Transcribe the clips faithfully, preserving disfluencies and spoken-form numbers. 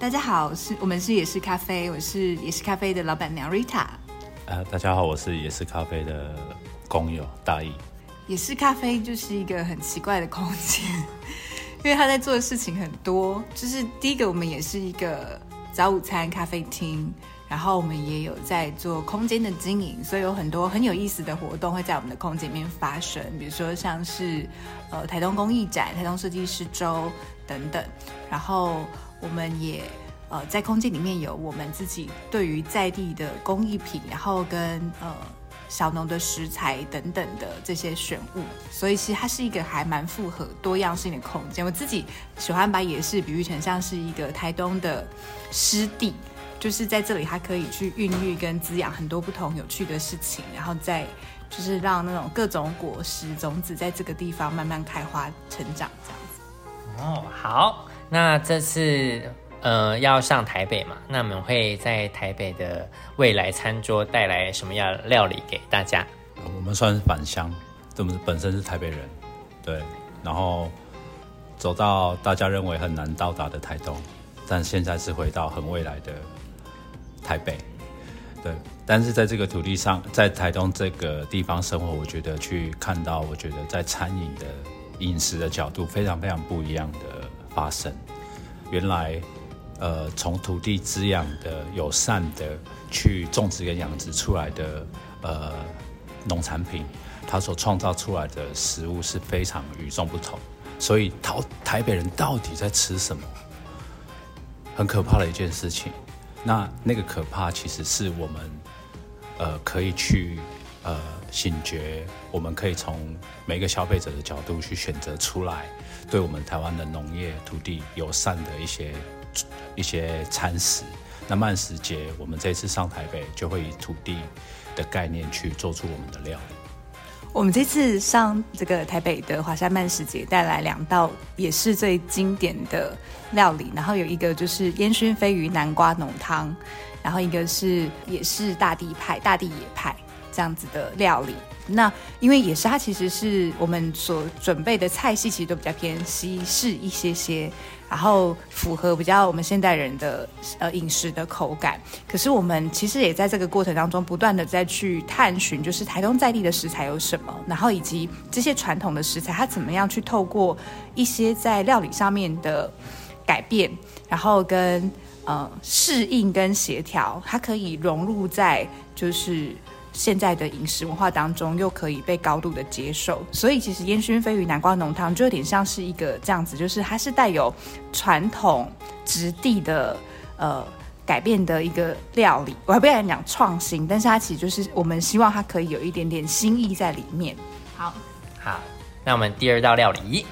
大家好，是我们是也是咖啡，我是也是咖啡的老板娘 Rita。呃，大家好，我是也是咖啡的工友大义。也是咖啡就是一个很奇怪的空间，因为他在做的事情很多。就是第一个，我们也是一个早午餐咖啡厅，然后我们也有在做空间的经营，所以有很多很有意思的活动会在我们的空间里面发生，比如说像是呃台东工艺展、台东设计师周等等，然后。我们也、呃、在空间里面有我们自己对于在地的工艺品，然后跟、呃、小农的食材等等的这些选物，所以其实它是一个还蛮复合多样性的空间。我自己喜欢把也是比喻成像是一个台东的湿地，就是在这里它可以去孕育跟滋养很多不同有趣的事情，然后再就是让那种各种果实种子在这个地方慢慢开花成长这样子。哦，好。那这次呃要上台北嘛，那我们会在台北的未来餐桌带来什么样的料理给大家？我们算是返乡，我们本身是台北人，对，然后走到大家认为很难到达的台东，但现在是回到很未来的台北，对。但是在这个土地上，在台东这个地方生活，我觉得去看到，我觉得在餐饮的饮食的角度非常非常不一样的发生。原来呃从土地滋养的友善的去种植跟养殖出来的呃农产品，它所创造出来的食物是非常与众不同，所以台北人到底在吃什么，很可怕的一件事情。那那个可怕其实是我们呃可以去呃醒觉，我们可以从每一个消费者的角度去选择出来对我们台湾的农业土地友善的一些一些餐食。那慢食节我们这次上台北就会以土地的概念去做出我们的料理。我们这次上这个台北的华山慢食节带来两道也是最经典的料理，然后有一个就是烟熏鲱鱼南瓜浓汤，然后一个是也是大地派大地野派这样子的料理。那因为也是它其实是我们所准备的菜系其实都比较偏西式一些些，然后符合比较我们现代人的呃饮食的口感。可是我们其实也在这个过程当中不断的再去探寻，就是台东在地的食材有什么，然后以及这些传统的食材它怎么样去透过一些在料理上面的改变，然后跟呃适应跟协调，它可以融入在就是现在的饮食文化当中，又可以被高度的接受。所以其实烟熏鲱鱼南瓜浓汤就有点像是一个这样子，就是它是带有传统质地的呃改变的一个料理。我还不敢讲创新，但是它其实就是我们希望它可以有一点点新意在里面。好，好，那我们第二道料理，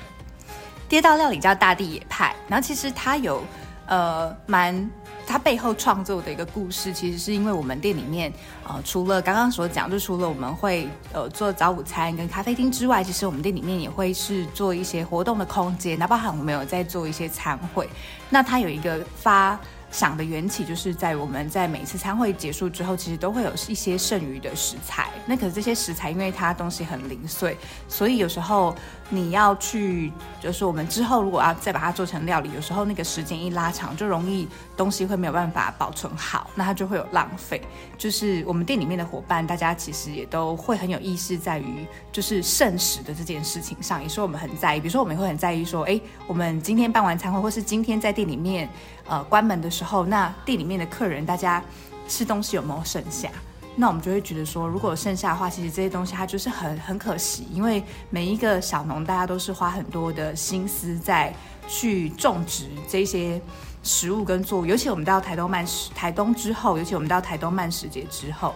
第二道料理叫大地野派，然后其实它有呃蛮。它背后创作的一个故事，其实是因为我们店里面，呃，除了刚刚所讲，就除了我们会呃做早午餐跟咖啡厅之外，其实我们店里面也会是做一些活动的空间，那包含我们有在做一些餐会。那它有一个发想的缘起，就是在我们在每次餐会结束之后，其实都会有一些剩余的食材。那可是这些食材，因为它东西很零碎，所以有时候你要去，就是我们之后如果要再把它做成料理，有时候那个时间一拉长，就容易东西会。没有办法保存好，那它就会有浪费。就是我们店里面的伙伴，大家其实也都会很有意识在于就是剩食的这件事情上，也是我们很在意。比如说我们也会很在意说，哎，我们今天办完餐会，或是今天在店里面呃关门的时候，那店里面的客人大家吃东西有没有剩下？那我们就会觉得说，如果剩下的话，其实这些东西它就是很很可惜，因为每一个小农大家都是花很多的心思在去种植这些食物跟作物，尤其我们到台东慢食台东之后，尤其我们到台东慢食节之后，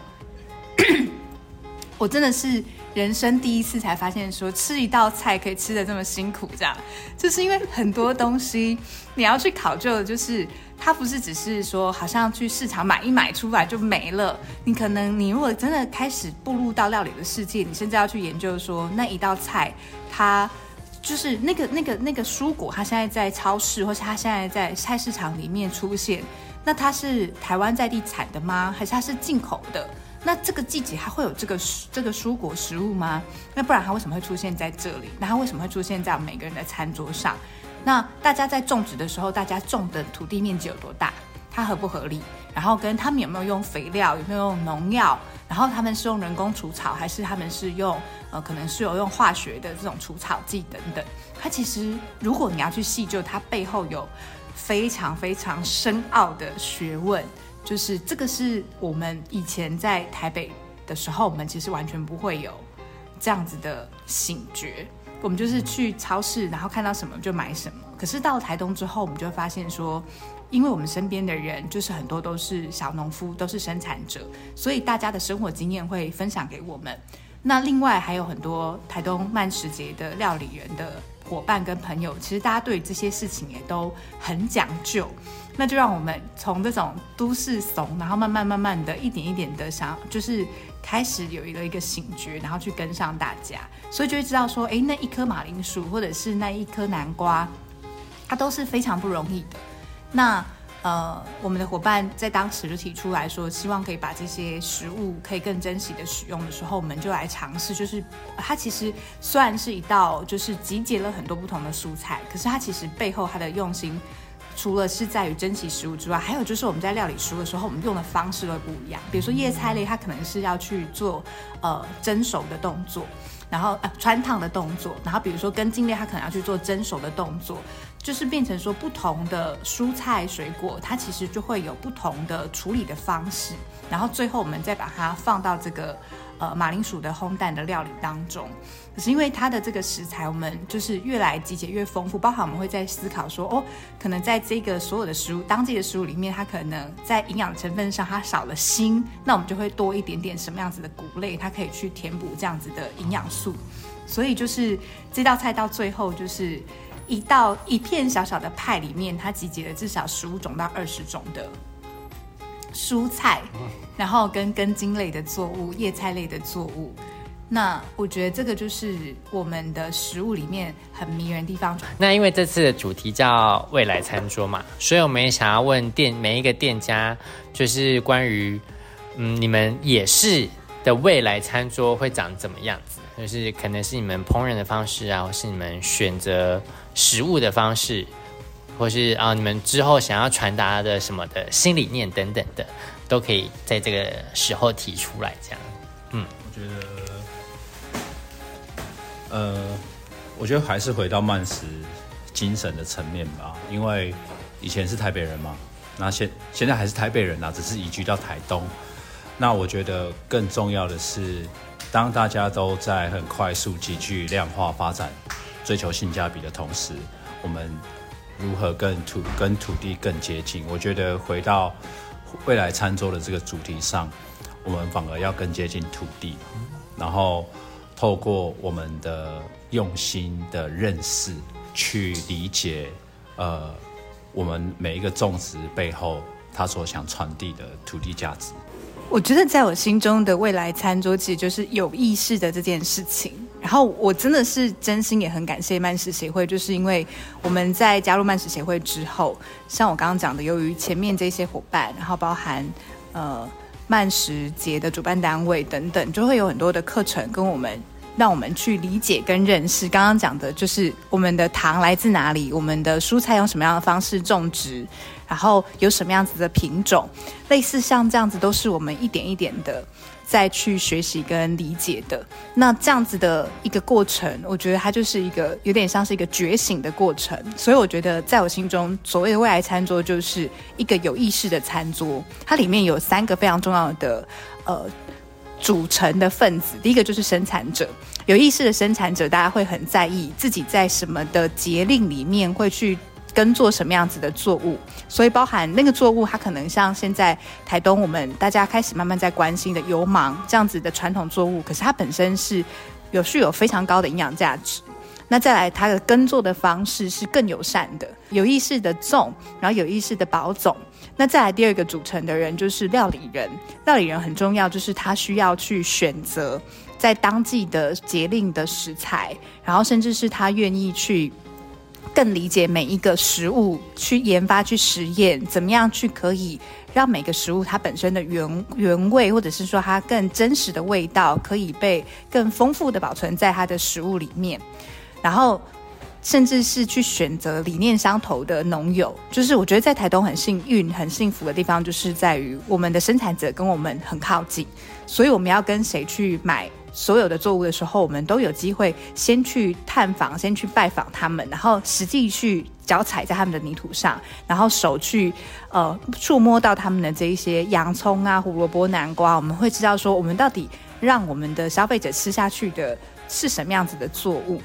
我真的是人生第一次才发现说，吃一道菜可以吃得这么辛苦，这样，就是因为很多东西你要去考究的，就是它不是只是说好像去市场买一买出来就没了，你可能你如果真的开始步入到料理的世界，你甚至要去研究说那一道菜它。就是那个那个那个蔬果，它现在在超市，或是它现在在菜市场里面出现，那它是台湾在地产的吗？还是它是进口的？那这个季节它会有这个这个蔬果食物吗？那不然它为什么会出现在这里？那它为什么会出现在每个人的餐桌上？那大家在种植的时候，大家种的土地面积有多大，它合不合理，然后跟他们有没有用肥料，有没有用农药，然后他们是用人工除草，还是他们是用呃可能是有用化学的这种除草剂等等。它其实如果你要去细究，它背后有非常非常深奥的学问，就是这个是我们以前在台北的时候，我们其实完全不会有这样子的醒觉，我们就是去超市然后看到什么就买什么。可是到台东之后，我们就发现说，因为我们身边的人就是很多都是小农夫，都是生产者，所以大家的生活经验会分享给我们。那另外还有很多台东慢食节的料理人的伙伴跟朋友，其实大家对这些事情也都很讲究，那就让我们从这种都市怂，然后慢慢慢慢的一点一点的想，就是开始有一个一个醒觉，然后去跟上大家，所以就会知道说，哎，那一颗马铃薯或者是那一颗南瓜，它都是非常不容易的。那呃，我们的伙伴在当时就提出来说，希望可以把这些食物可以更珍惜的使用的时候，我们就来尝试，就是它其实虽然是一道就是集结了很多不同的蔬菜，可是它其实背后它的用心，除了是在于珍惜食物之外，还有就是我们在料理食物的时候，我们用的方式会不一样。比如说叶菜类，它可能是要去做呃蒸熟的动作，然后呃汆烫的动作，然后比如说根茎类，它可能要去做蒸熟的动作，就是变成说不同的蔬菜水果，它其实就会有不同的处理的方式，然后最后我们再把它放到这个呃马铃薯的烘蛋的料理当中。可是因为它的这个食材，我们就是越来集结越丰富，包含我们会在思考说，哦，可能在这个所有的食物，当季的食物里面，它可能在营养成分上它少了锌，那我们就会多一点点什么样子的谷类，它可以去填补这样子的营养素。所以就是这道菜到最后，就是一道一片小小的派里面，它集结了至少十五种到二十种的蔬菜，然后跟根茎类的作物、叶菜类的作物。那我觉得这个就是我们的食物里面很迷人的地方。那因为这次的主题叫未来餐桌嘛，所以我们也想要问店每一个店家，就是关于嗯你们也是的未来餐桌会长怎么样子，就是可能是你们烹饪的方式啊，或是你们选择食物的方式，或是啊你们之后想要传达的什么的新理念等等的，都可以在这个时候提出来这样。嗯，我觉得呃，我觉得还是回到慢食精神的层面吧，因为以前是台北人嘛，那现现在还是台北人啦、啊，只是移居到台东。那我觉得更重要的是，当大家都在很快速急剧量化发展、追求性价比的同时，我们如何更土跟土地更接近？我觉得回到未来餐桌的这个主题上，我们反而要更接近土地，然后透过我们的用心的认识去理解呃，我们每一个种植背后它所想传递的土地价值。我觉得在我心中的未来餐桌其实就是有意识的这件事情，然后我真的是真心也很感谢慢食协会，就是因为我们在加入慢食协会之后，像我刚刚讲的，由于前面这些伙伴，然后包含呃慢食节的主办单位等等，就会有很多的课程跟我们让我们去理解跟认识刚刚讲的，就是我们的糖来自哪里，我们的蔬菜用什么样的方式种植，然后有什么样子的品种，类似像这样子都是我们一点一点的再去学习跟理解的。那这样子的一个过程，我觉得它就是一个有点像是一个觉醒的过程，所以我觉得在我心中所谓的未来餐桌就是一个有意识的餐桌，它里面有三个非常重要的呃组成的分子。第一个就是生产者，有意识的生产者，大家会很在意自己在什么的节令里面会去耕作什么样子的作物，所以包含那个作物，它可能像现在台东我们大家开始慢慢在关心的油芒这样子的传统作物，可是它本身是有具有非常高的营养价值。那再来，它的耕作的方式是更友善的，有意识的种，然后有意识的保种。那再来第二个组成的人就是料理人，料理人很重要，就是他需要去选择在当季的节令的食材，然后甚至是他愿意去更理解每一个食物，去研发去实验，怎么样去可以让每个食物它本身的 原, 原味，或者是说它更真实的味道可以被更丰富的保存在它的食物里面。然后甚至是去选择理念相投的农友。就是我觉得在台东很幸运很幸福的地方，就是在于我们的生产者跟我们很靠近，所以我们要跟谁去买所有的作物的时候，我们都有机会先去探访，先去拜访他们，然后实际去脚踩在他们的泥土上，然后手去呃触摸到他们的这一些洋葱啊、胡萝卜、南瓜，我们会知道说我们到底让我们的消费者吃下去的是什么样子的作物。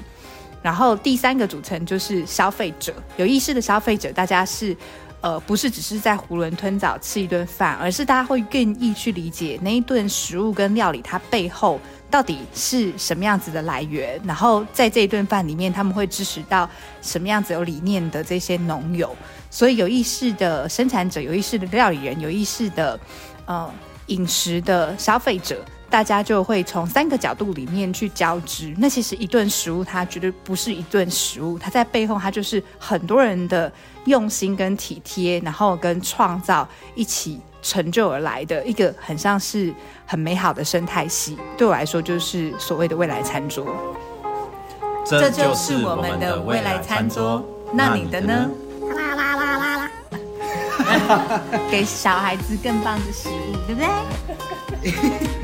然后第三个组成就是消费者，有意识的消费者，大家是呃，不是只是在囫囵吞枣吃一顿饭，而是大家会更愿意去理解那一顿食物跟料理它背后到底是什么样子的来源，然后在这一顿饭里面他们会支持到什么样子有理念的这些农友。所以有意识的生产者，有意识的料理人，有意识的呃饮食的消费者，大家就会从三个角度里面去交织。那其实一顿食物它绝对不是一顿食物，它在背后它就是很多人的用心跟体贴，然后跟创造一起成就而来的一个很像是很美好的生态系。对我来说就是所谓的未来餐桌。这就是我们的未来餐桌，那你的呢？啦啦啦啦啦给小孩子更棒的食物，对不对？